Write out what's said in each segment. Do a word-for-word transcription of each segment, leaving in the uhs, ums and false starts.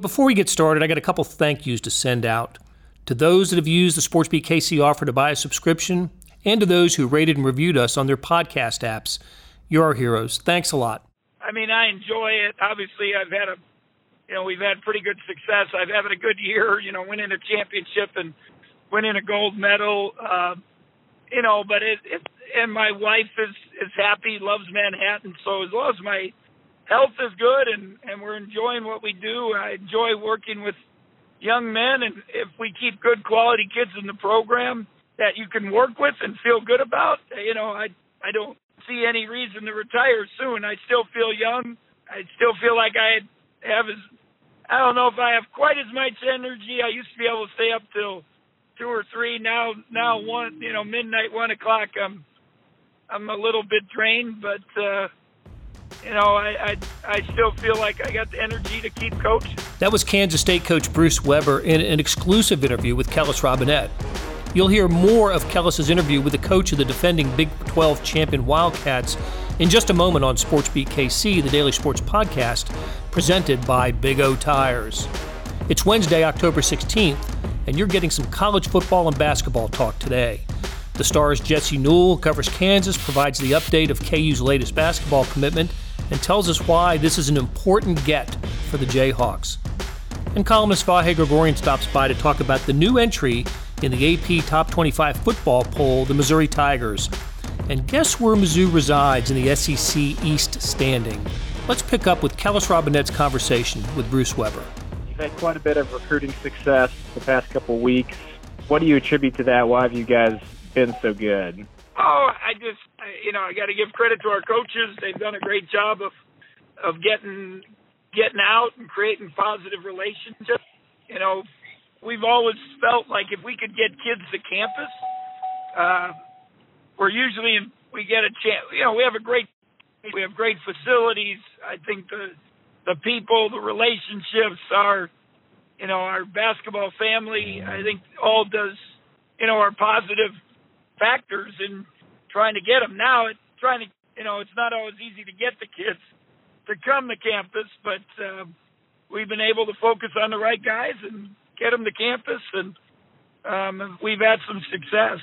Before we get started, I got a couple thank yous to send out to those that have used the SportsBeatKC offer to buy a subscription, and to those who rated and reviewed us on their podcast apps. You're our heroes. Thanks a lot. I mean, I enjoy it. Obviously, I've had a, you know, we've had pretty good success. I've had a good year. You know, winning a championship and winning a gold medal. Uh, you know, but it, it and my wife is is happy, loves Manhattan. So as long as my health is good, and, and we're enjoying what we do. I enjoy working with young men, and if we keep good quality kids in the program that you can work with and feel good about, you know, I I don't see any reason to retire soon. I still feel young. I still feel like I have as, I don't know if I have quite as much energy. I used to be able to stay up till two or three. Now, now one, you know, midnight, one o'clock. I'm I'm a little bit drained, but. Uh, You know, I, I I still feel like I got the energy to keep coaching. That was Kansas State coach Bruce Weber in an exclusive interview with Kellis Robinette. You'll hear more of Kellis' interview with the coach of the defending Big twelve champion Wildcats in just a moment on SportsBeatKC, the daily sports podcast presented by Big O Tires. It's Wednesday, October sixteenth, and you're getting some college football and basketball talk today. The Star's Jesse Newell covers Kansas, provides the update of K U's latest basketball commitment, and tells us why this is an important get for the Jayhawks. And columnist Vahe Gregorian stops by to talk about the new entry in the A P Top twenty-five football poll, the Missouri Tigers. And guess where Mizzou resides in the S E C East standing? Let's pick up with Kellis Robinette's conversation with Bruce Weber. You've had quite a bit of recruiting success the past couple weeks. What do you attribute to that? Why have you guys been so good? Oh, I just, you know, I got to give credit to our coaches. They've done a great job of of getting getting out and creating positive relationships. You know, we've always felt like if we could get kids to campus, uh, we're usually in, we get a chance. You know, we have a great we have great facilities. I think the the people, the relationships, our you know our basketball family. I think all does you know our positive factors in trying to get them. Now it's trying to, you know, it's not always easy to get the kids to come to campus, but uh, we've been able to focus on the right guys and get them to campus, and um, we've had some success.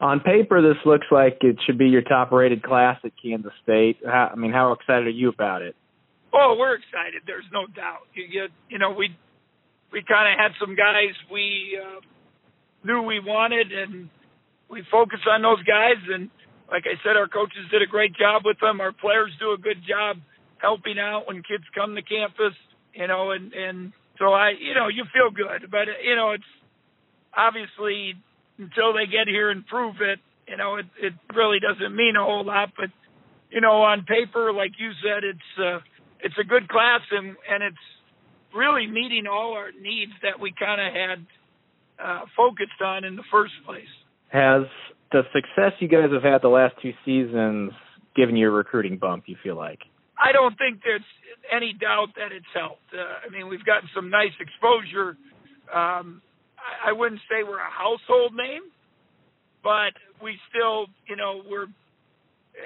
On paper, this looks like it should be your top-rated class at Kansas State. How, I mean, how excited are you about it? Oh, we're excited. There's no doubt. You, you, you know, we we kind of had some guys we uh, knew we wanted, and we focus on those guys, and like I said, our coaches did a great job with them. Our players do a good job helping out when kids come to campus, you know, and, and so I, you know, you feel good. But, you know, it's obviously until they get here and prove it, you know, it, it really doesn't mean a whole lot. But, you know, on paper, like you said, it's uh, it's a good class, and, and it's really meeting all our needs that we kind of had uh, focused on in the first place. Has the success you guys have had the last two seasons given you a recruiting bump, you feel like? I don't think there's any doubt that it's helped. Uh, I mean, we've gotten some nice exposure. Um, I, I wouldn't say we're a household name, but we still, you know, we're,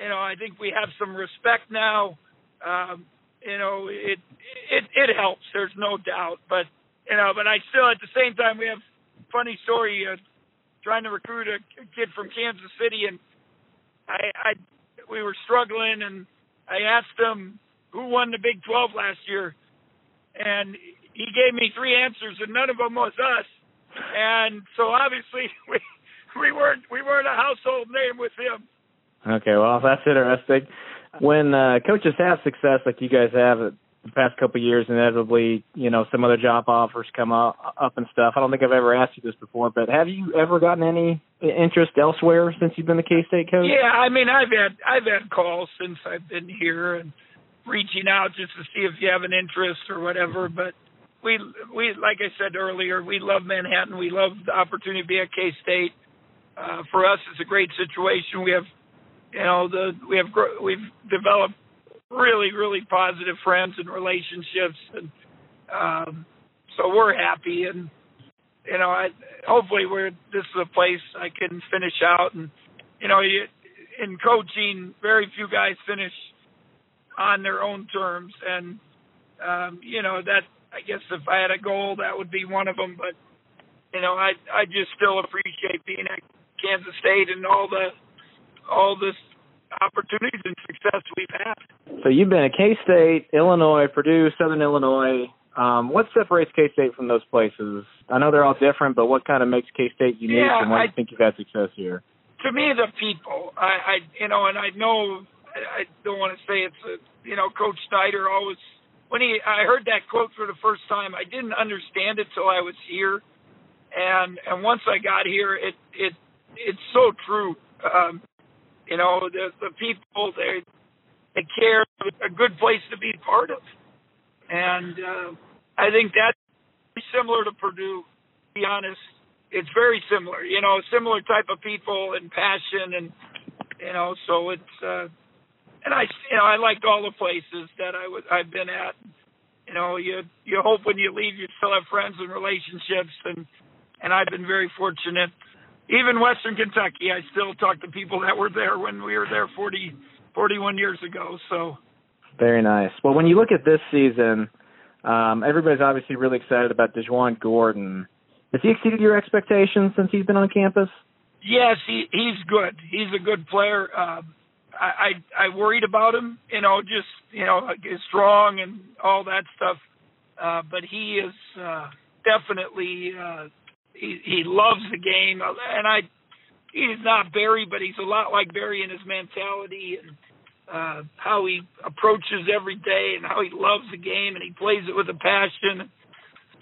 you know, I think we have some respect now. Um, you know, it, it, it helps. There's no doubt. But, you know, but I still, at the same time, we have a funny story. Uh, trying to recruit a kid from Kansas City, and I, I, we were struggling, and I asked him who won the Big twelve last year, and he gave me three answers, and none of them was us. And so obviously we we weren't we weren't a household name with him. Okay, well, that's interesting. When uh, coaches have success like you guys have at the past couple of years, inevitably, you know, some other job offers come up, up and stuff. I don't think I've ever asked you this before, but have you ever gotten any interest elsewhere since you've been the K-State coach? Yeah, I mean, I've had I've had calls since I've been here and reaching out just to see if you have an interest or whatever. But we we like I said earlier, we love Manhattan. We love the opportunity to be at K-State. Uh, for us, it's a great situation. We have, you know, the we have we've developed really, really positive friends and relationships, and um, so we're happy. And you know, I, hopefully, we're this is a place I can finish out. And you know, you, in coaching, very few guys finish on their own terms, and um, you know that I guess if I had a goal, that would be one of them. But, you know, I I just still appreciate being at Kansas State and all the all this opportunities and success we've had. So you've been at K-State, Illinois, Purdue, Southern Illinois. Um, what separates K-State from those places? I know they're all different, but what kind of makes K-State unique yeah, and why I, do you think you've had success here? To me, the people. I, I you know, and I know I, I don't want to say it's a, you know, Coach Snyder always. When he, I heard that quote for the first time, I didn't understand it till I was here, and and once I got here, it it it's so true. Um, you know, the the people they they care, a good place to be part of, and uh, I think that's similar to Purdue. To be honest, it's very similar. You know, similar type of people and passion, and you know, so it's. Uh, And I, you know, I liked all the places that I was, I've been at. You know, you you hope when you leave you still have friends and relationships, and and I've been very fortunate. Even Western Kentucky, I still talk to people that were there when we were there forty, forty-one years ago. So very nice. Well, when you look at this season, um, everybody's obviously really excited about DeJuan Gordon. Has he exceeded your expectations since he's been on campus? Yes, he he's good. He's a good player. Uh, I, I I worried about him, you know, just, you know, he's strong and all that stuff. Uh, but he is uh, definitely, uh, he, he loves the game. And I, he's not Barry, but he's a lot like Barry in his mentality and uh, how he approaches every day and how he loves the game and he plays it with a passion.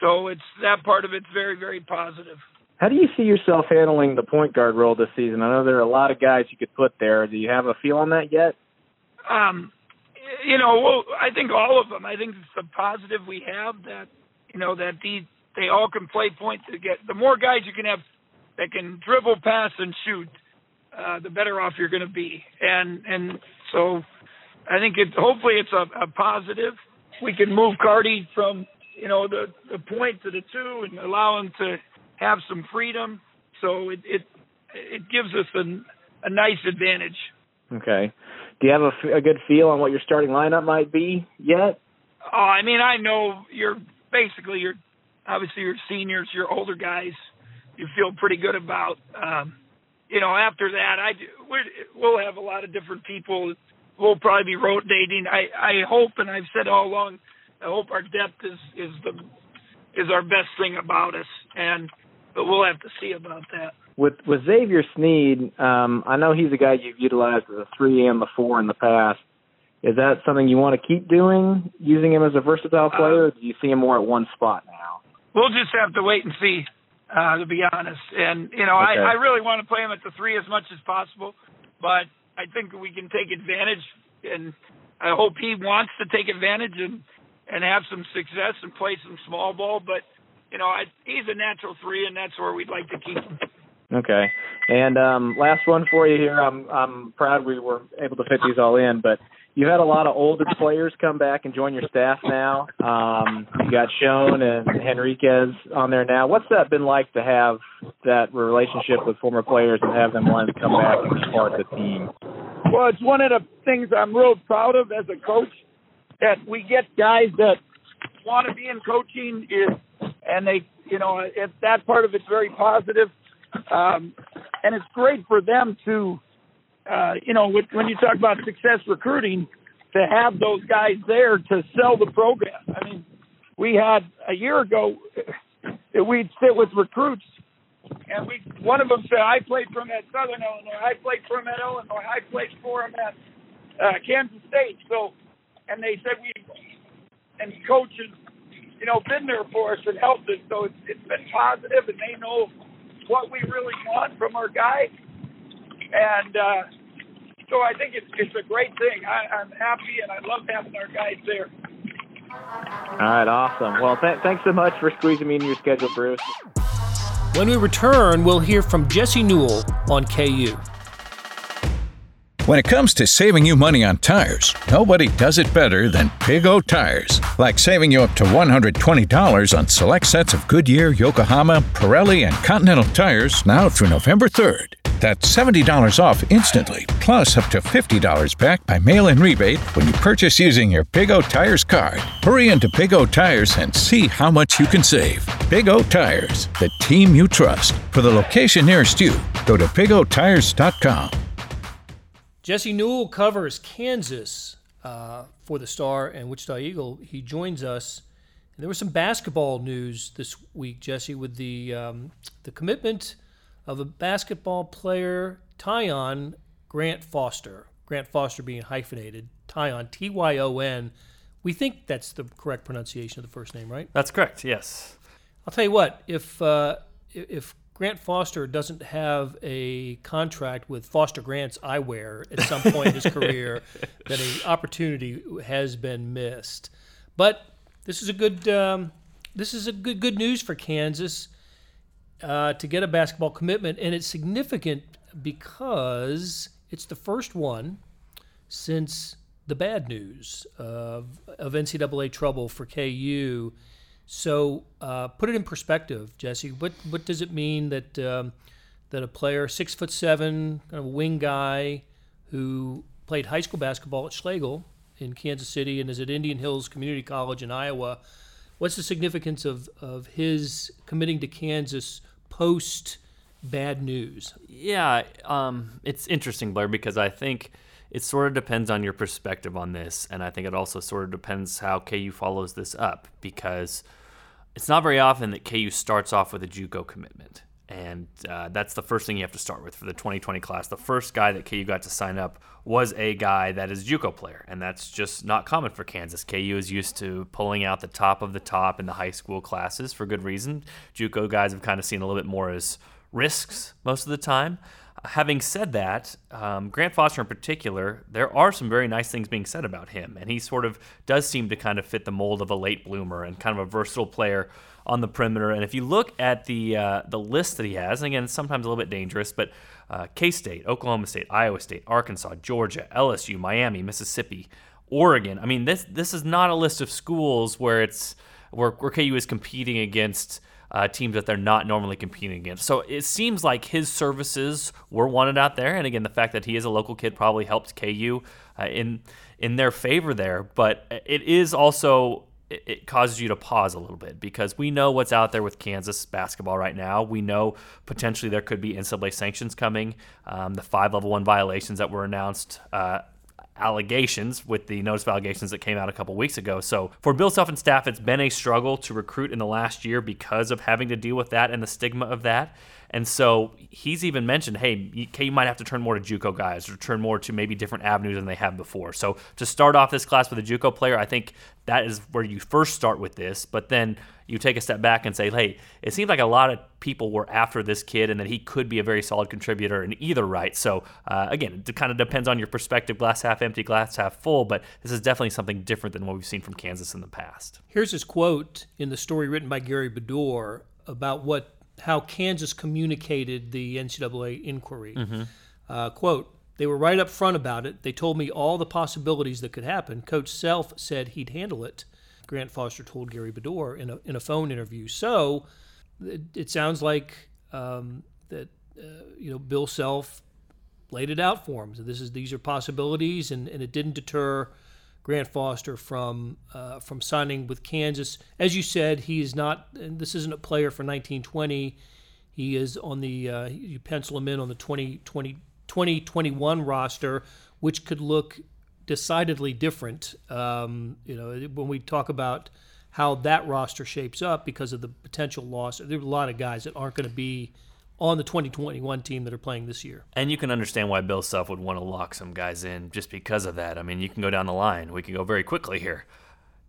So it's that part of it's very, very positive. How do you see yourself handling the point guard role this season? I know there are a lot of guys you could put there. Do you have a feel on that yet? Um, you know, well, I think all of them. I think it's the positive we have that, you know, that these, they all can play point. To get, the more guys you can have that can dribble, pass, and shoot, uh, the better off you're going to be. And and so I think it, hopefully it's a, a positive. We can move Cardi from, you know, the, the point to the two and allow him to – have some freedom, so it it, it gives us an, a nice advantage. Okay. Do you have a, a good feel on what your starting lineup might be yet? Oh, I mean, I know you're basically you're obviously your seniors, your older guys, you feel pretty good about. Um, you know, after that, I do, we'll have a lot of different people. We'll probably be rotating. I, I hope, and I've said all along, I hope our depth is is the is our best thing about us, and. But we'll have to see about that. With with Xavier Sneed, um, I know he's a guy you've utilized as a three and the four in the past. Is that something you want to keep doing, using him as a versatile player, uh, or do you see him more at one spot now? We'll just have to wait and see, uh, to be honest. And, you know, okay. I, I really want to play him at the three as much as possible, but I think we can take advantage, and I hope he wants to take advantage and, and have some success and play some small ball, but you know, I, he's a natural three, and that's where we'd like to keep him. Okay. And um, last one for you here. I'm I'm proud we were able to fit these all in, but you had a lot of older players come back and join your staff now. Um, you got Schoen and Henriquez on there now. What's that been like to have that relationship with former players and have them wanting to come back and be part of the team? Well, it's one of the things I'm real proud of as a coach, that we get guys that want to be in coaching is – and they, you know, it, that part of it's very positive. Um, and it's great for them to, uh, you know, with, when you talk about success recruiting, to have those guys there to sell the program. I mean, we had a year ago, we'd sit with recruits, and we one of them said, I played for him at Southern Illinois, I played for him at Illinois, I played for him at uh, Kansas State. So, and they said, we, and coaches, you know, been there for us and helped us. So it's, it's been positive, and they know what we really want from our guys. And uh, so I think it's, it's a great thing. I, I'm happy, and I love having our guys there. All right, awesome. Well, th- thanks so much for squeezing me into your schedule, Bruce. When we return, we'll hear from Jesse Newell on K U. When it comes to saving you money on tires, nobody does it better than Big O Tires. Like saving you up to one hundred twenty dollars on select sets of Goodyear, Yokohama, Pirelli, and Continental tires now through November third. That's seventy dollars off instantly, plus up to fifty dollars back by mail-in rebate when you purchase using your Big O Tires card. Hurry into Big O Tires and see how much you can save. Big O Tires, the team you trust. For the location nearest you, go to big o tires dot com. Jesse Newell covers Kansas uh, for the Star and Wichita Eagle. He joins us. And there was some basketball news this week, Jesse, with the um, the commitment of a basketball player, Tyon Grant Foster. Grant Foster being hyphenated. Tyon, T Y O N. We think that's the correct pronunciation of the first name, right? That's correct, yes. I'll tell you what, if uh, if Grant Foster doesn't have a contract with Foster Grant's eyewear at some point in his career, then an opportunity has been missed. But this is a good um, this is a good good news for Kansas uh, to get a basketball commitment, and it's significant because it's the first one since the bad news of of N C double A trouble for K U. So uh, put it in perspective, Jesse. What what does it mean that um, that a player six foot seven, kind of a wing guy who played high school basketball at Schlegel in Kansas City and is at Indian Hills Community College in Iowa. What's the significance of, of his committing to Kansas post bad news? Yeah, um, it's interesting, Blair, because I think it sort of depends on your perspective on this, and I think it also sort of depends how K U follows this up, because it's not very often that K U starts off with a JUCO commitment, and uh, that's the first thing you have to start with for the twenty twenty class. The first guy that K U got to sign up was a guy that is JUCO player, and that's just not common for Kansas. K U is used to pulling out the top of the top in the high school classes for good reason. JUCO guys have kind of seen a little bit more as risks most of the time. Having said that, um, Grant Foster in particular, there are some very nice things being said about him, and he sort of does seem to kind of fit the mold of a late bloomer and kind of a versatile player on the perimeter. And if you look at the uh, the list that he has, and again, it's sometimes a little bit dangerous, but uh, K-State, Oklahoma State, Iowa State, Arkansas, Georgia, L S U, Miami, Mississippi, Oregon. I mean, this this is not a list of schools where it's where, where K U is competing against Uh, teams that they're not normally competing against. So it seems like his services were wanted out there. And again, the fact that he is a local kid probably helped K U uh, in in their favor there. But it is also, it, it causes you to pause a little bit because we know what's out there with Kansas basketball right now. We know potentially there could be N C double A sanctions coming. Um, the five level one violations that were announced uh allegations with the notice of allegations that came out a couple weeks ago. So for Bill Self and staff, it's been a struggle to recruit in the last year because of having to deal with that and the stigma of that. And so he's even mentioned, hey, you might have to turn more to JUCO guys or turn more to maybe different avenues than they have before. So to start off this class with a JUCO player, I think that is where you first start with this. But then you take a step back and say, hey, it seems like a lot of people were after this kid and that he could be a very solid contributor in either right. So uh, again, it kind of depends on your perspective, glass half empty, glass half full. But this is definitely something different than what we've seen from Kansas in the past. Here's his quote in the story written by Gary Bedore about what how Kansas communicated the N C double A inquiry. Mm-hmm. Uh, quote, they were right up front about it. They told me all the possibilities that could happen. Coach Self said he'd handle it, Grant Foster told Gary Bedore in a, in a phone interview. So it, it sounds like um, that uh, you know Bill Self laid it out for him. So this is these are possibilities, and, and it didn't deter Grant Foster from uh, from signing with Kansas. As you said, he is not, and this isn't a player for nineteen twenty. He is on the, uh, you pencil him in on the twenty twenty-one roster, which could look decidedly different, um, you know, when we talk about how that roster shapes up because of the potential loss. There are a lot of guys that aren't going to be on the twenty twenty-one team that are playing this year. And you can understand why Bill Self would want to lock some guys in just because of that. I mean, you can go down the line. We can go very quickly here.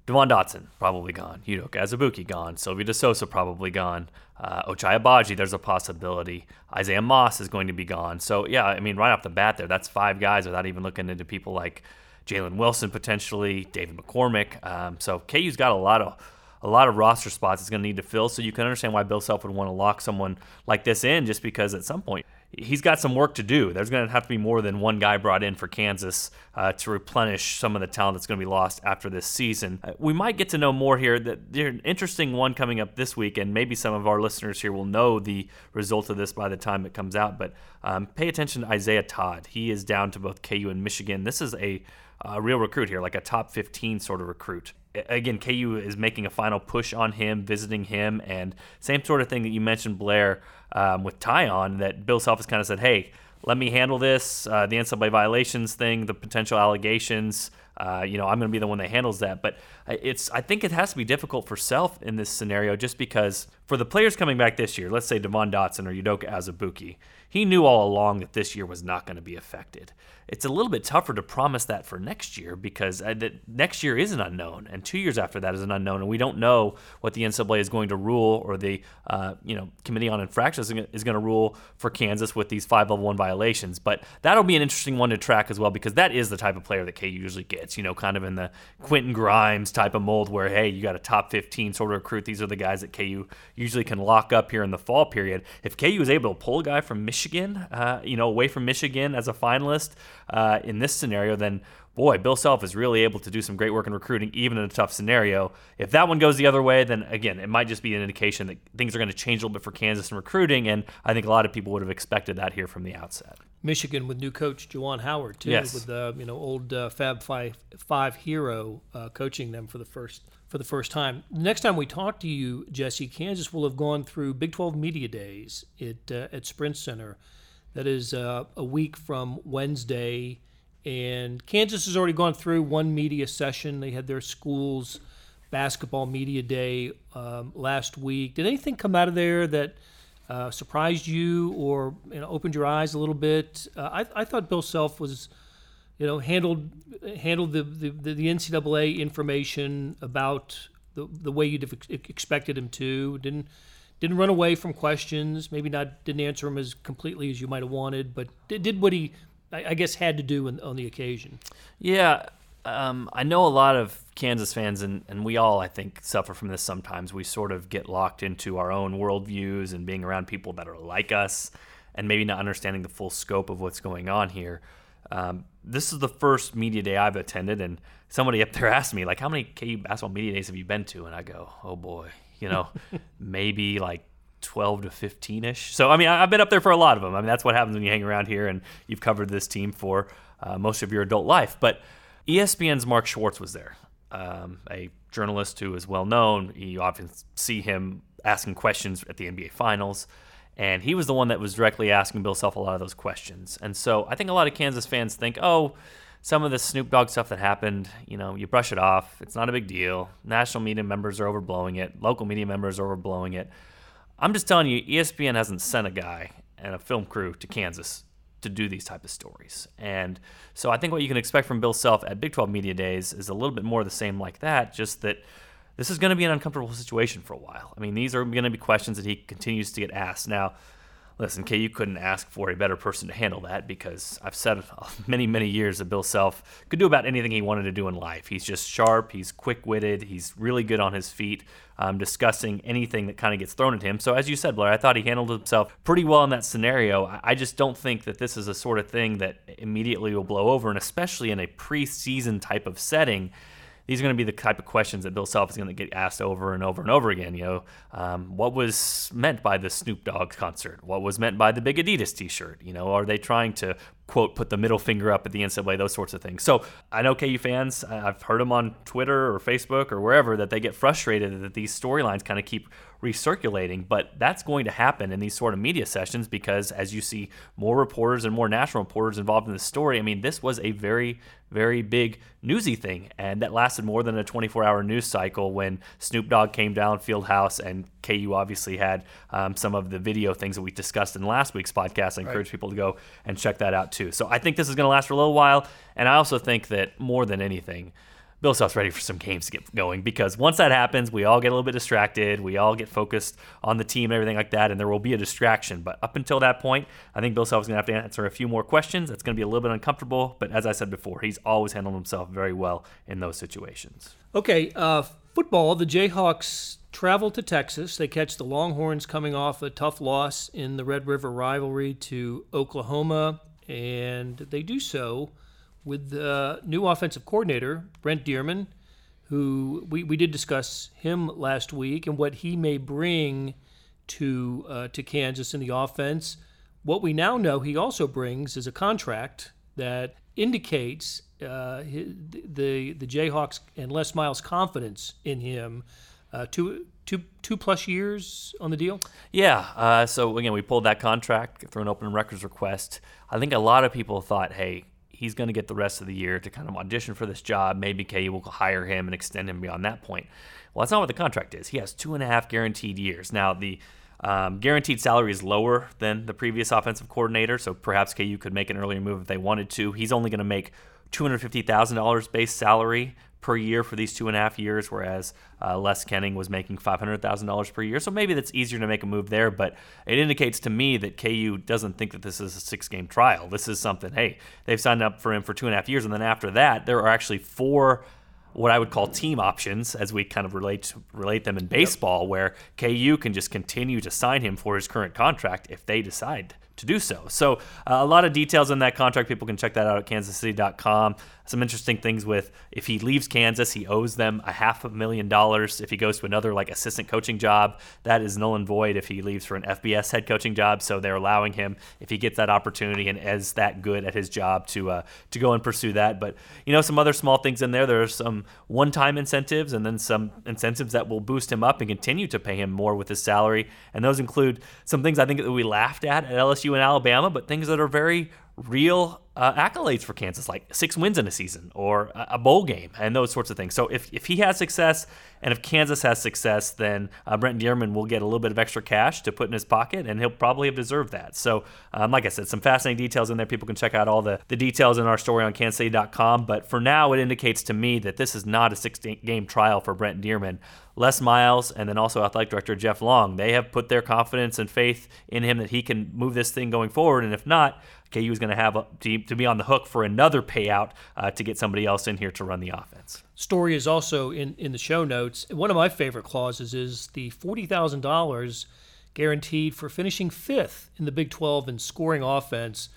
Devon Dotson, probably gone. Udoka Azubuike, gone. Sylvia DeSosa, probably gone. Uh, Ochai Agbaji, there's a possibility. Isaiah Moss is going to be gone. So, yeah, I mean, right off the bat there, that's five guys without even looking into people like Jalen Wilson potentially, David McCormick. Um, so K U's got a lot of... a lot of roster spots it's going to need to fill, so you can understand why Bill Self would want to lock someone like this in just because at some point he's got some work to do. There's going to have to be more than one guy brought in for Kansas uh, to replenish some of the talent that's going to be lost after this season. Uh, we might get to know more here. That there's an interesting one coming up this week, and maybe some of our listeners here will know the result of this by the time it comes out. But um, pay attention to Isaiah Todd. He is down to both K U and Michigan. This is a uh, real recruit here, like a top fifteen sort of recruit. Again, K U is making a final push on him, visiting him, and same sort of thing that you mentioned, Blair, um, with Tyon, that Bill Self has kind of said, hey, let me handle this, uh, the N C double A violations thing, the potential allegations. Uh, you know, I'm going to be the one that handles that. But it's, I think it has to be difficult for Self in this scenario, just because for the players coming back this year, let's say Devon Dotson or Udoka Azubuike, he knew all along that this year was not going to be affected. It's a little bit tougher to promise that for next year, because next year is an unknown, and two years after that is an unknown, and we don't know what the N C double A is going to rule, or the uh, you know Committee on Infractions is going to rule for Kansas with these five level one violations. But that'll be an interesting one to track as well, because that is the type of player that K U usually gets, you know, kind of in the Quentin Grimes type of mold, where, hey, you got a top fifteen sort of recruit. These are the guys that K U usually can lock up here in the fall period. If K U is able to pull a guy from Michigan, uh, you know, away from Michigan as a finalist, Uh, in this scenario, then boy, Bill Self is really able to do some great work in recruiting, even in a tough scenario. If that one goes the other way, then again, it might just be an indication that things are going to change a little bit for Kansas in recruiting, and I think a lot of people would have expected that here from the outset. Michigan with new coach Juwan Howard, too, yes. with the uh, you know old uh, Fab Five, five hero uh, coaching them for the first for the first time. Next time we talk to you, Jesse, Kansas will have gone through Big twelve Media Days at uh, at Sprint Center. That is uh, a week from Wednesday, and Kansas has already gone through one media session. They had their school's basketball media day um, last week. Did anything come out of there that uh, surprised you, or you know, opened your eyes a little bit? Uh, I, I thought Bill Self was, you know, handled handled the the, the N C double A information about the the way you'd have ex- expected him to. Didn't. Didn't run away from questions. Maybe not didn't answer them as completely as you might have wanted, but did, did what he, I guess, had to do in, on the occasion. Yeah, um, I know a lot of Kansas fans, and, and we all, I think, suffer from this sometimes. We sort of get locked into our own worldviews and being around people that are like us, and maybe not understanding the full scope of what's going on here. Um, this is the first media day I've attended, and somebody up there asked me, like, how many K U basketball media days have you been to? And I go, oh boy. You know, maybe like twelve to fifteen-ish. So, I mean, I've been up there for a lot of them. I mean, that's what happens when you hang around here and you've covered this team for uh, most of your adult life. But E S P N's Mark Schwartz was there, um, a journalist who is well-known. You often see him asking questions at the N B A Finals. And he was the one that was directly asking Bill Self a lot of those questions. And so I think a lot of Kansas fans think, oh, some of the Snoop Dogg stuff that happened, you know, you brush it off. It's not a big deal. National media members are overblowing it. Local media members are overblowing it. I'm just telling you, E S P N hasn't sent a guy and a film crew to Kansas to do these type of stories. And so I think what you can expect from Bill Self at Big twelve Media Days is a little bit more of the same like that, just that this is going to be an uncomfortable situation for a while. I mean, these are going to be questions that he continues to get asked. Now, listen, K U couldn't ask for a better person to handle that, because I've said many, many years that Bill Self could do about anything he wanted to do in life. He's just sharp. He's quick-witted. He's really good on his feet, um, discussing anything that kind of gets thrown at him. So as you said, Blair, I thought he handled himself pretty well in that scenario. I just don't think that this is a sort of thing that immediately will blow over, and especially in a preseason type of setting. These are going to be the type of questions that Bill Self is going to get asked over and over and over again. You know, um, what was meant by the Snoop Dogg concert? What was meant by the big Adidas T-shirt? You know, are they trying to, quote, put the middle finger up at the N C double A? Those sorts of things. So I know K U fans, I've heard them on Twitter or Facebook or wherever, that they get frustrated that these storylines kind of keep recirculating, but that's going to happen in these sort of media sessions, because as you see more reporters and more national reporters involved in this story, I mean, this was a very, very big newsy thing, and that lasted more than a twenty-four hour news cycle when Snoop Dogg came down Fieldhouse, and K U obviously had um, some of the video things that we discussed in last week's podcast. I encourage right. people to go and check that out too. So I think this is going to last for a little while, and I also think that more than anything, Bill Self's ready for some games to get going, because once that happens, we all get a little bit distracted. We all get focused on the team and everything like that, and there will be a distraction. But up until that point, I think Bill Self's going to have to answer a few more questions. It's going to be a little bit uncomfortable, but as I said before, he's always handled himself very well in those situations. Okay, uh, football, the Jayhawks travel to Texas. They catch the Longhorns coming off a tough loss in the Red River rivalry to Oklahoma, and they do so with the new offensive coordinator, Brent Dearmon, who we, we did discuss him last week and what he may bring to uh, to Kansas in the offense. What we now know he also brings is a contract that indicates uh, the the Jayhawks and Les Miles' confidence in him. Uh, two, two, two plus years on the deal? Yeah. Uh, so, again, we pulled that contract through an open records request. I think a lot of people thought, hey, he's going to get the rest of the year to kind of audition for this job. Maybe K U will hire him and extend him beyond that point. Well, that's not what the contract is. He has two and a half guaranteed years. Now, the um, guaranteed salary is lower than the previous offensive coordinator, so perhaps K U could make an earlier move if they wanted to. He's only going to make two hundred fifty thousand dollars base salary per year for these two and a half years, whereas uh, Les Koenning was making five hundred thousand dollars per year. So maybe that's easier to make a move there, but it indicates to me that K U doesn't think that this is a six-game trial. This is something, hey, they've signed up for him for two and a half years, and then after that, there are actually four what I would call team options, as we kind of relate relate them in baseball, yep, where K U can just continue to sign him for his current contract if they decide to do so. So uh, a lot of details in that contract. People can check that out at kansas city dot com. Some interesting things with if he leaves Kansas, he owes them a half a million dollars. If he goes to another like assistant coaching job, that is null and void if he leaves for an F B S head coaching job. So they're allowing him, if he gets that opportunity and is that good at his job, to uh, to go and pursue that. But, you know, some other small things in there. There are some one-time incentives and then some incentives that will boost him up and continue to pay him more with his salary. And those include some things I think that we laughed at at L S U in Alabama, but things that are very real uh, accolades for Kansas, like six wins in a season or a bowl game and those sorts of things. So if, if he has success and if Kansas has success, then uh, Brent Dearmon will get a little bit of extra cash to put in his pocket, and he'll probably have deserved that. So um, like I said, some fascinating details in there. People can check out all the, the details in our story on kansas city dot com. But for now, it indicates to me that this is not a six-game trial for Brent Dearmon. Les Miles and then also athletic director Jeff Long, they have put their confidence and faith in him that he can move this thing going forward. And if not, K U is going to have a, to, to be on the hook for another payout uh, to get somebody else in here to run the offense. Story is also in, in the show notes. One of my favorite clauses is the forty thousand dollars guaranteed for finishing fifth in the Big Twelve in scoring offense,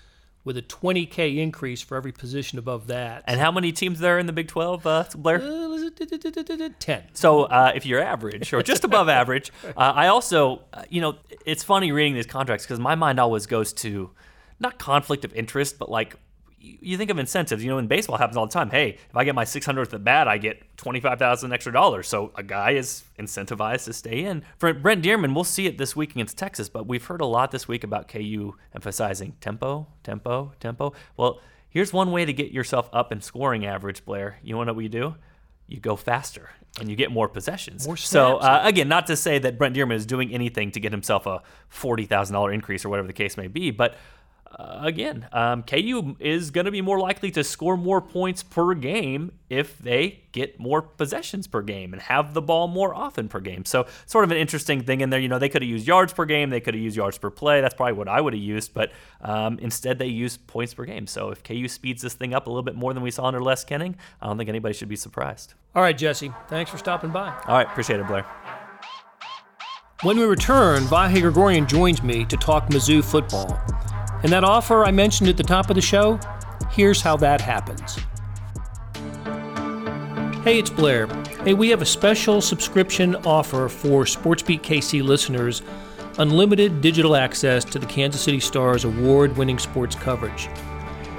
with a twenty thousand dollars increase for every position above that. And how many teams there are in the Big Twelve, uh, Blair? ten. So uh, if you're average, or just above average, uh, I also, uh, you know, it's funny reading these contracts because my mind always goes to, not conflict of interest, but like, you think of incentives, you know, in baseball it happens all the time. Hey, if I get my six hundredth at bat, I get twenty-five thousand dollars extra dollars. So a guy is incentivized to stay in. For Brent Dearmon, we'll see it this week against Texas, but we've heard a lot this week about K U emphasizing tempo, tempo, tempo. Well, here's one way to get yourself up in scoring average, Blair. You want to know what you do? You go faster, and you get more possessions. More so, uh, again, not to say that Brent Dearmon is doing anything to get himself a forty thousand dollars increase or whatever the case may be, but Uh, again, um, K U is going to be more likely to score more points per game if they get more possessions per game and have the ball more often per game. So sort of an interesting thing in there. You know, they could have used yards per game. They could have used yards per play. That's probably what I would have used. But um, instead, they used points per game. So if K U speeds this thing up a little bit more than we saw under Les Koenning, I don't think anybody should be surprised. All right, Jesse. Thanks for stopping by. All right. Appreciate it, Blair. When we return, Vahe Gregorian joins me to talk Mizzou football. And that offer I mentioned at the top of the show, here's how that happens. Hey, it's Blair. Hey, we have a special subscription offer for SportsBeatKC listeners, unlimited digital access to the Kansas City Star's award-winning sports coverage.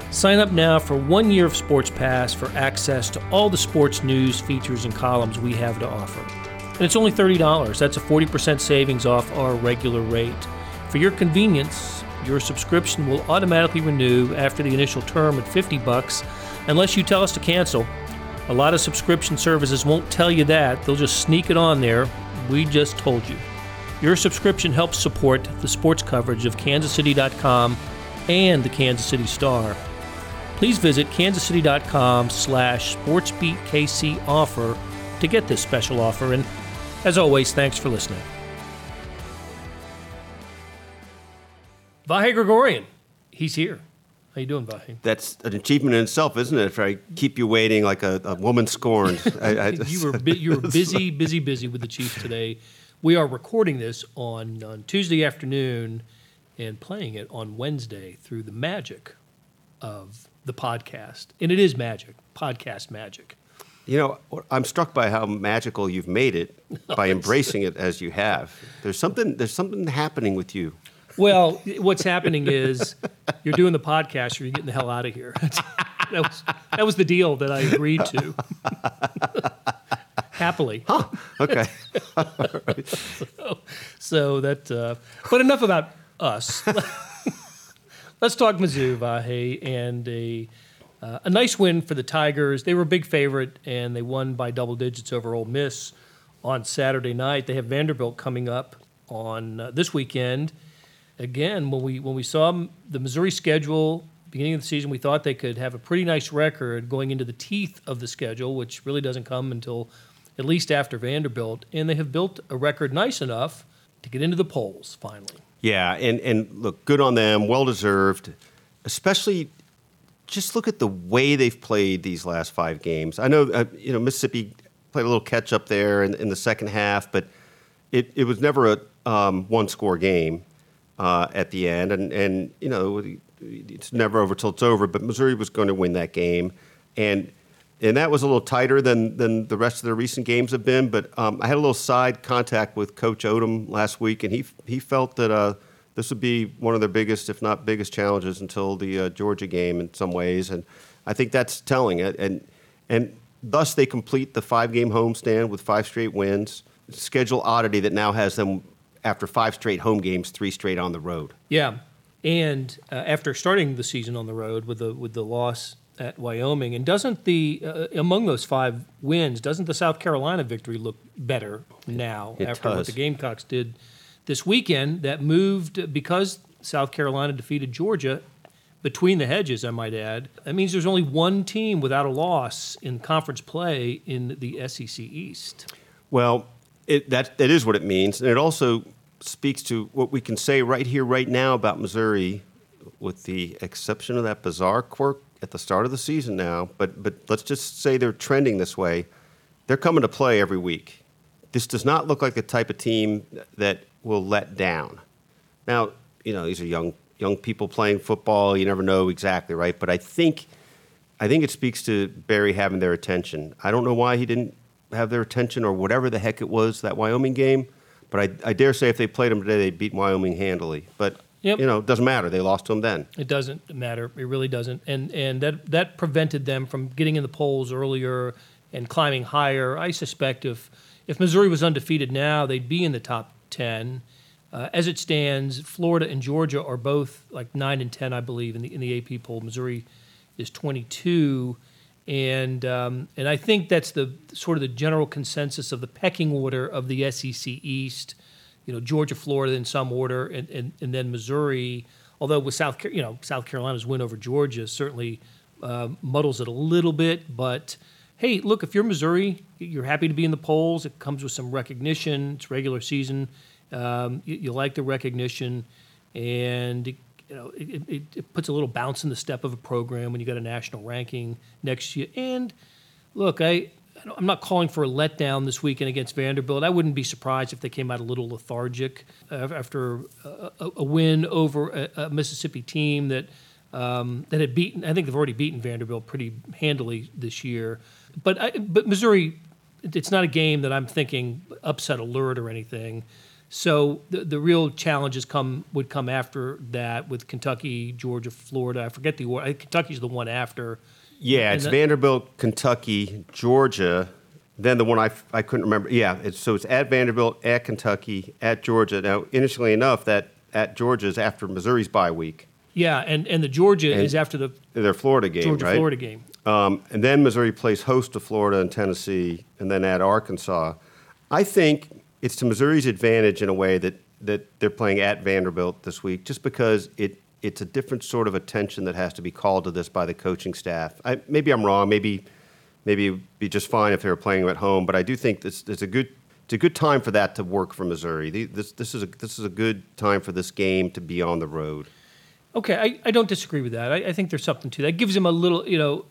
Sign up now for one year of Sports Pass for access to all the sports news, features, and columns we have to offer. And it's only thirty dollars. That's a forty percent savings off our regular rate. For your convenience, your subscription will automatically renew after the initial term at fifty bucks, unless you tell us to cancel. A lot of subscription services won't tell you that. They'll just sneak it on there. We just told you. Your subscription helps support the sports coverage of kansas city dot com and the Kansas City Star. Please visit kansas city dot com slash sportsbeatkc offer to get this special offer. And as always, thanks for listening. Vahe Gregorian, he's here. How you doing, Vahe? That's an achievement in itself, isn't it? If I keep you waiting like a, a woman scorned. I, I just, you were bu- you were busy, busy, busy with the Chiefs today. We are recording this on, on Tuesday afternoon and playing it on Wednesday through the magic of the podcast. And it is magic, podcast magic. You know, I'm struck by how magical you've made it by embracing it as you have. There's something. There's something happening with you. Well, what's happening is you're doing the podcast or you're getting the hell out of here. that, was, that was the deal that I agreed to. Happily. Huh. Okay. Right. so, so that, uh, but enough about us. Let's talk Mizzou, Vahe, and a, uh, a nice win for the Tigers. They were a big favorite, and they won by double digits over Ole Miss on Saturday night. They have Vanderbilt coming up on uh, this weekend. Again, when we when we saw the Missouri schedule beginning of the season, we thought they could have a pretty nice record going into the teeth of the schedule, which really doesn't come until at least after Vanderbilt. And they have built a record nice enough to get into the polls finally. Yeah, and, and look, good on them, well-deserved, especially just look at the way they've played these last five games. I know uh, you know Mississippi played a little catch-up there in, in the second half, but it, it was never a um, one-score game. Uh, at the end, and, and you know it's never over till it's over. But Missouri was going to win that game, and and that was a little tighter than than the rest of their recent games have been. But um, I had a little side contact with Coach Odom last week, and he he felt that uh, this would be one of their biggest, if not biggest, challenges until the uh, Georgia game in some ways. And I think that's telling. And and thus they complete the five-game homestand with five straight wins, schedule oddity that now has them. After five straight home games, three straight on the road. Yeah, and uh, after starting the season on the road with the with the loss at Wyoming, and doesn't the uh, among those five wins, doesn't the South Carolina victory look better now it after does. What the Gamecocks did this weekend? That moved because South Carolina defeated Georgia between the hedges. I might add, that means there's only one team without a loss in conference play in the S E C East. Well. It, that that is what it means, and it also speaks to what we can say right here, right now about Missouri, with the exception of that bizarre quirk at the start of the season now. But but let's just say they're trending this way. They're coming to play every week. This does not look like the type of team that will let down. Now, you know, these are young young people playing football. You never know exactly, right? But I think I think it speaks to Barry having their attention. I don't know why he didn't have their attention or whatever the heck it was, that Wyoming game. But I, I dare say if they played them today, they beat Wyoming handily. But, yep. you know, it doesn't matter. They lost to them then. It doesn't matter. It really doesn't. And and that, that prevented them from getting in the polls earlier and climbing higher. I suspect if, if Missouri was undefeated now, they'd be in the top ten. Uh, as it stands, Florida and Georgia are both like nine and ten, I believe, in the in the A P poll. Missouri is twenty-two. And um, and I think that's the sort of the general consensus of the pecking order of the S E C East, you know, Georgia, Florida in some order, and, and, and then Missouri. Although with South, Car- you know, South Carolina's win over Georgia certainly uh, muddles it a little bit. But hey, look, if you're Missouri, you're happy to be in the polls. It comes with some recognition. It's regular season. Um, you, you like the recognition, and. You know, it, it, it puts a little bounce in the step of a program when you got a national ranking next year. And look, I, I'm not calling for a letdown this weekend against Vanderbilt. I wouldn't be surprised if they came out a little lethargic after a, a, a win over a, a Mississippi team that um, that had beaten. I think they've already beaten Vanderbilt pretty handily this year. But I, but Missouri, it's not a game that I'm thinking upset alert or anything. So the the real challenges come would come after that with Kentucky, Georgia, Florida. I forget the order. Kentucky's the one after. Yeah, and it's that, Vanderbilt, Kentucky, Georgia. Then the one I, I couldn't remember. Yeah, it's, so it's at Vanderbilt, at Kentucky, at Georgia. Now, interestingly enough, that at Georgia is after Missouri's bye week. Yeah, and, and the Georgia and is after the their Florida game, Georgia, right? Florida game. Um, and then Missouri plays host to Florida and Tennessee, and then at Arkansas. I think. It's to Missouri's advantage in a way that, that they're playing at Vanderbilt this week, just because it it's a different sort of attention that has to be called to this by the coaching staff. I, maybe I'm wrong. Maybe maybe it would be just fine if they were playing at home. But I do think it's it's a good it's a good time for that to work for Missouri. This this is a this is a good time for this game to be on the road. Okay, I, I don't disagree with that. I, I think there's something to that. It gives him a little, you know,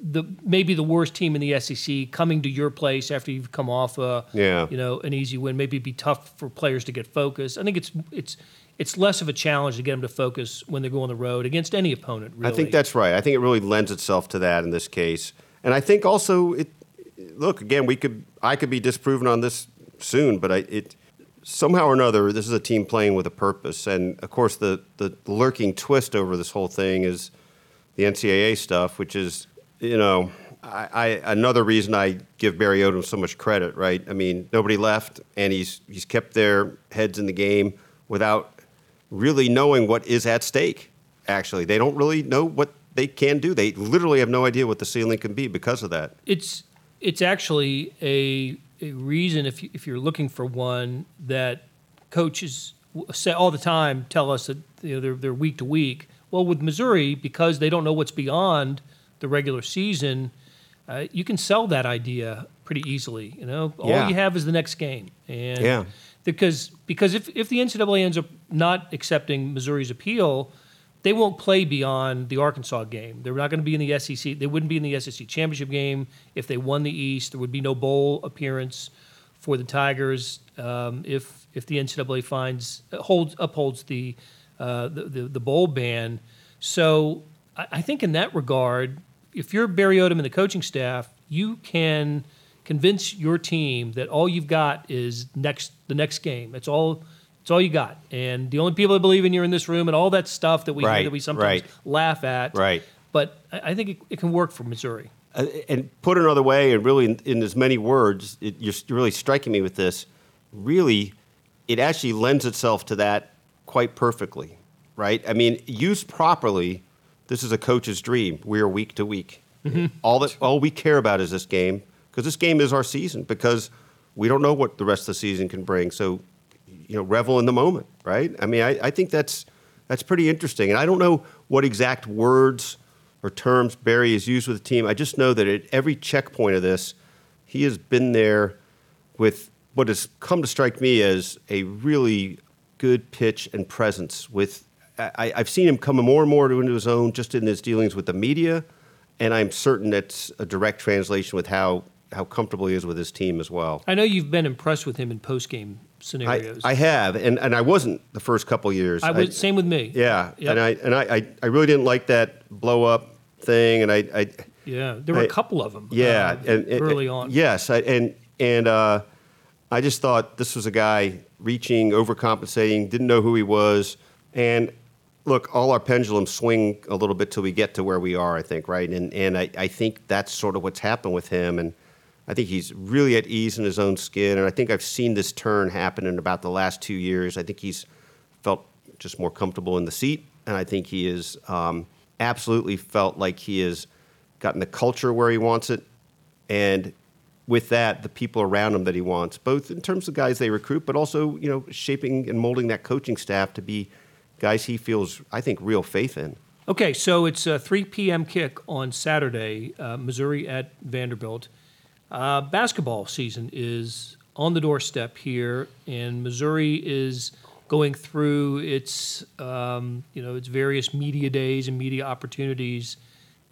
the maybe the worst team in the S E C coming to your place after you've come off a, yeah. you know, an easy win. Maybe it'd be tough for players to get focused. I think it's it's it's less of a challenge to get them to focus when they go on the road against any opponent, really. I think that's right. I think it really lends itself to that in this case. And I think also it look, again, we could I could be disproven on this soon, but I it somehow or another, this is a team playing with a purpose. And, of course, the, the lurking twist over this whole thing is the N C double A stuff, which is, you know, I, I another reason I give Barry Odom so much credit, right? I mean, nobody left, and he's he's kept their heads in the game without really knowing what is at stake, actually. They don't really know what they can do. They literally have no idea what the ceiling can be because of that. It's it's actually a... a reason, if, you, if you're looking for one, that coaches say all the time tell us that you know, they're, they're week to week. Well, with Missouri, because they don't know what's beyond the regular season, uh, you can sell that idea pretty easily. You know, all yeah. you have is the next game, and yeah. because because if if the N C double A ends up not accepting Missouri's appeal, they won't play beyond the Arkansas game. They're not going to be in the S E C. They wouldn't be in the S E C championship game if they won the East. There would be no bowl appearance for the Tigers um, if if the N C double A finds holds upholds the uh, the, the the bowl ban. So I, I think in that regard, if you're Barry Odom and the coaching staff, you can convince your team that all you've got is next the next game. That's all. It's all you got, and the only people that believe in you are in this room, and all that stuff that we right, that we sometimes right. laugh at. Right. But I think it, it can work for Missouri. Uh, and put another way, and really in, in as many words, it, you're really striking me with this. Really, it actually lends itself to that quite perfectly, right? I mean, used properly, this is a coach's dream. We are week to week. Mm-hmm. All that all we care about is this game, because this game is our season. Because we don't know what the rest of the season can bring, so. You know, revel in the moment, right? I mean, I, I think that's that's pretty interesting. And I don't know what exact words or terms Barry has used with the team. I just know that at every checkpoint of this, he has been there with what has come to strike me as a really good pitch and presence. With I, I've seen him come more and more into his own just in his dealings with the media, and I'm certain that's a direct translation with how, how comfortable he is with his team as well. I know you've been impressed with him in postgame scenarios. I, I have, and, and I wasn't the first couple years. I was I, same with me. Yeah, yep. and I and I, I, I really didn't like that blow up thing, and I, I yeah, there were I, a couple of them. Yeah, uh, and, and, early on. Yes, I, and and uh, I just thought this was a guy reaching, overcompensating, didn't know who he was, and look, all our pendulums swing a little bit till we get to where we are. I think right, and and I, I think that's sort of what's happened with him, and. I think he's really at ease in his own skin, and I think I've seen this turn happen in about the last two years. I think he's felt just more comfortable in the seat, and I think he has um, absolutely felt like he has gotten the culture where he wants it, and with that, the people around him that he wants, both in terms of guys they recruit, but also you know shaping and molding that coaching staff to be guys he feels, I think, real faith in. Okay, so it's a three p.m. kick on Saturday, uh, Missouri at Vanderbilt. Uh, basketball season is on the doorstep here, and Missouri is going through its, um, you know, its various media days and media opportunities.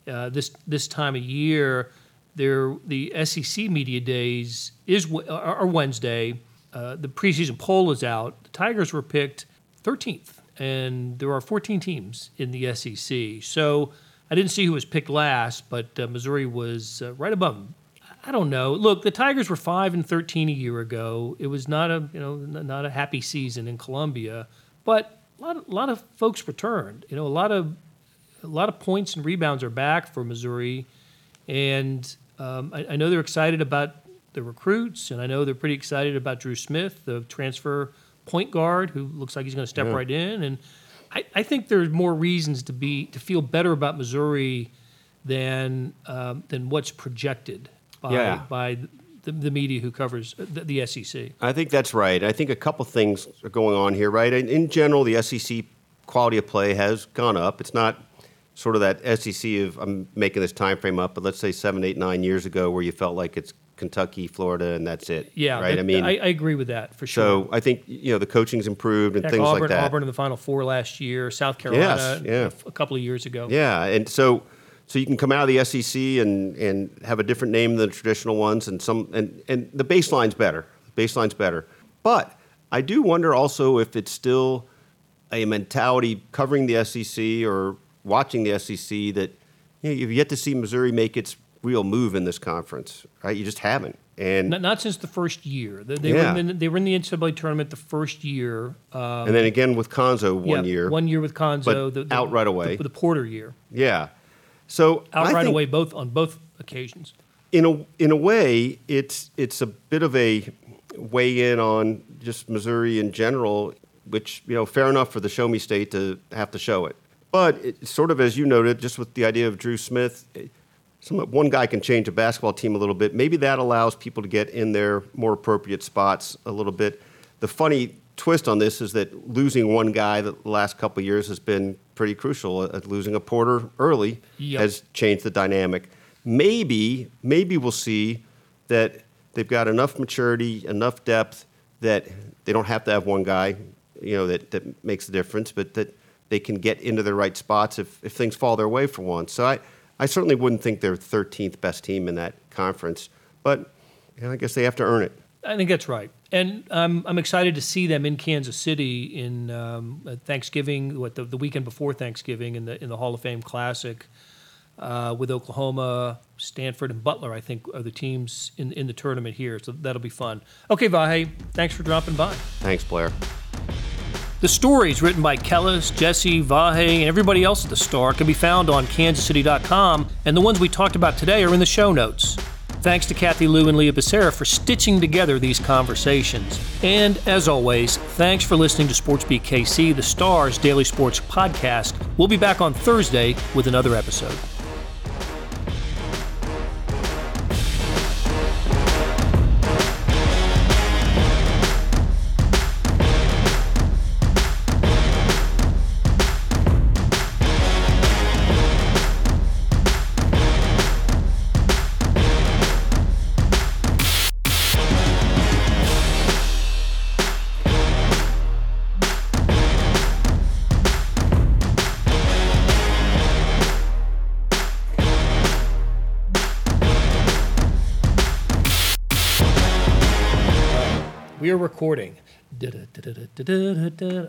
Uh, this this time of year, there the S E C media days is are Wednesday. Uh, the preseason poll is out. The Tigers were picked thirteenth, and there are fourteen teams in the S E C. So I didn't see who was picked last, but uh, Missouri was uh, right above them. I don't know. Look, the Tigers were five and thirteen a year ago. It was not a you know not a happy season in Columbia, but a lot of, a lot of folks returned. You know, a lot of a lot of points and rebounds are back for Missouri, and um, I, I know they're excited about the recruits, and I know they're pretty excited about Drew Smith, the transfer point guard, who looks like he's going to step yeah. right in. And I, I think there's more reasons to be to feel better about Missouri than um, than what's projected. By, yeah. by the, the media who covers the, the S E C. I think that's right. I think a couple things are going on here, right? In, in general, the S E C quality of play has gone up. It's not sort of that S E C of, I'm making this time frame up, but let's say seven, eight, nine years ago where you felt like it's Kentucky, Florida, and that's it. Yeah, right. That, I mean, I, I agree with that for sure. So I think you know the coaching's improved and Heck, things Auburn, like that. Auburn in the Final Four last year, South Carolina, yes, yeah. a couple of years ago. Yeah, and so so you can come out of the S E C and and have a different name than the traditional ones, and some and, and the baseline's better. The baseline's better, but I do wonder also if it's still a mentality covering the S E C or watching the S E C that you know, you've yet to see Missouri make its real move in this conference, right? You just haven't, and not, not since the first year. They, they, yeah. were in the, they were in the N C double A tournament the first year, um, and then again with Konzo one yeah, year, one year with Konzo, but the, the, out right away, the, the Porter year. Yeah, so out I right think, away both on both occasions. In a in a way, it's it's a bit of a weigh in on just Missouri in general, which you know, fair enough for the Show Me State to have to show it, but it, sort of as you noted, just with the idea of Drew Smith. It, Some, one guy can change a basketball team a little bit. Maybe that allows people to get in their more appropriate spots a little bit. The funny twist on this is that losing one guy the last couple of years has been pretty crucial. Uh, losing a Porter early yep. has changed the dynamic. Maybe, maybe we'll see that they've got enough maturity, enough depth that they don't have to have one guy, you know, that, that makes the difference, but that they can get into their right spots if, if things fall their way for once. So I. I certainly wouldn't think they're thirteenth best team in that conference, but you know, I guess they have to earn it. I think that's right, and um, I'm excited to see them in Kansas City in um, Thanksgiving, what the, the weekend before Thanksgiving in the in the Hall of Fame Classic uh, with Oklahoma, Stanford, and Butler. I think are the teams in in the tournament here, so that'll be fun. Okay, Vahe, thanks for dropping by. Thanks, Blair. The stories written by Kellis, Jesse, Vahe, and everybody else at the Star can be found on kansas city dot com, and the ones we talked about today are in the show notes. Thanks to Kathy Lou and Leah Becerra for stitching together these conversations. And as always, thanks for listening to SportsBeatKC, the Star's daily sports podcast. We'll be back on Thursday with another episode. Recording. Da-da-da-da-da-da-da-da.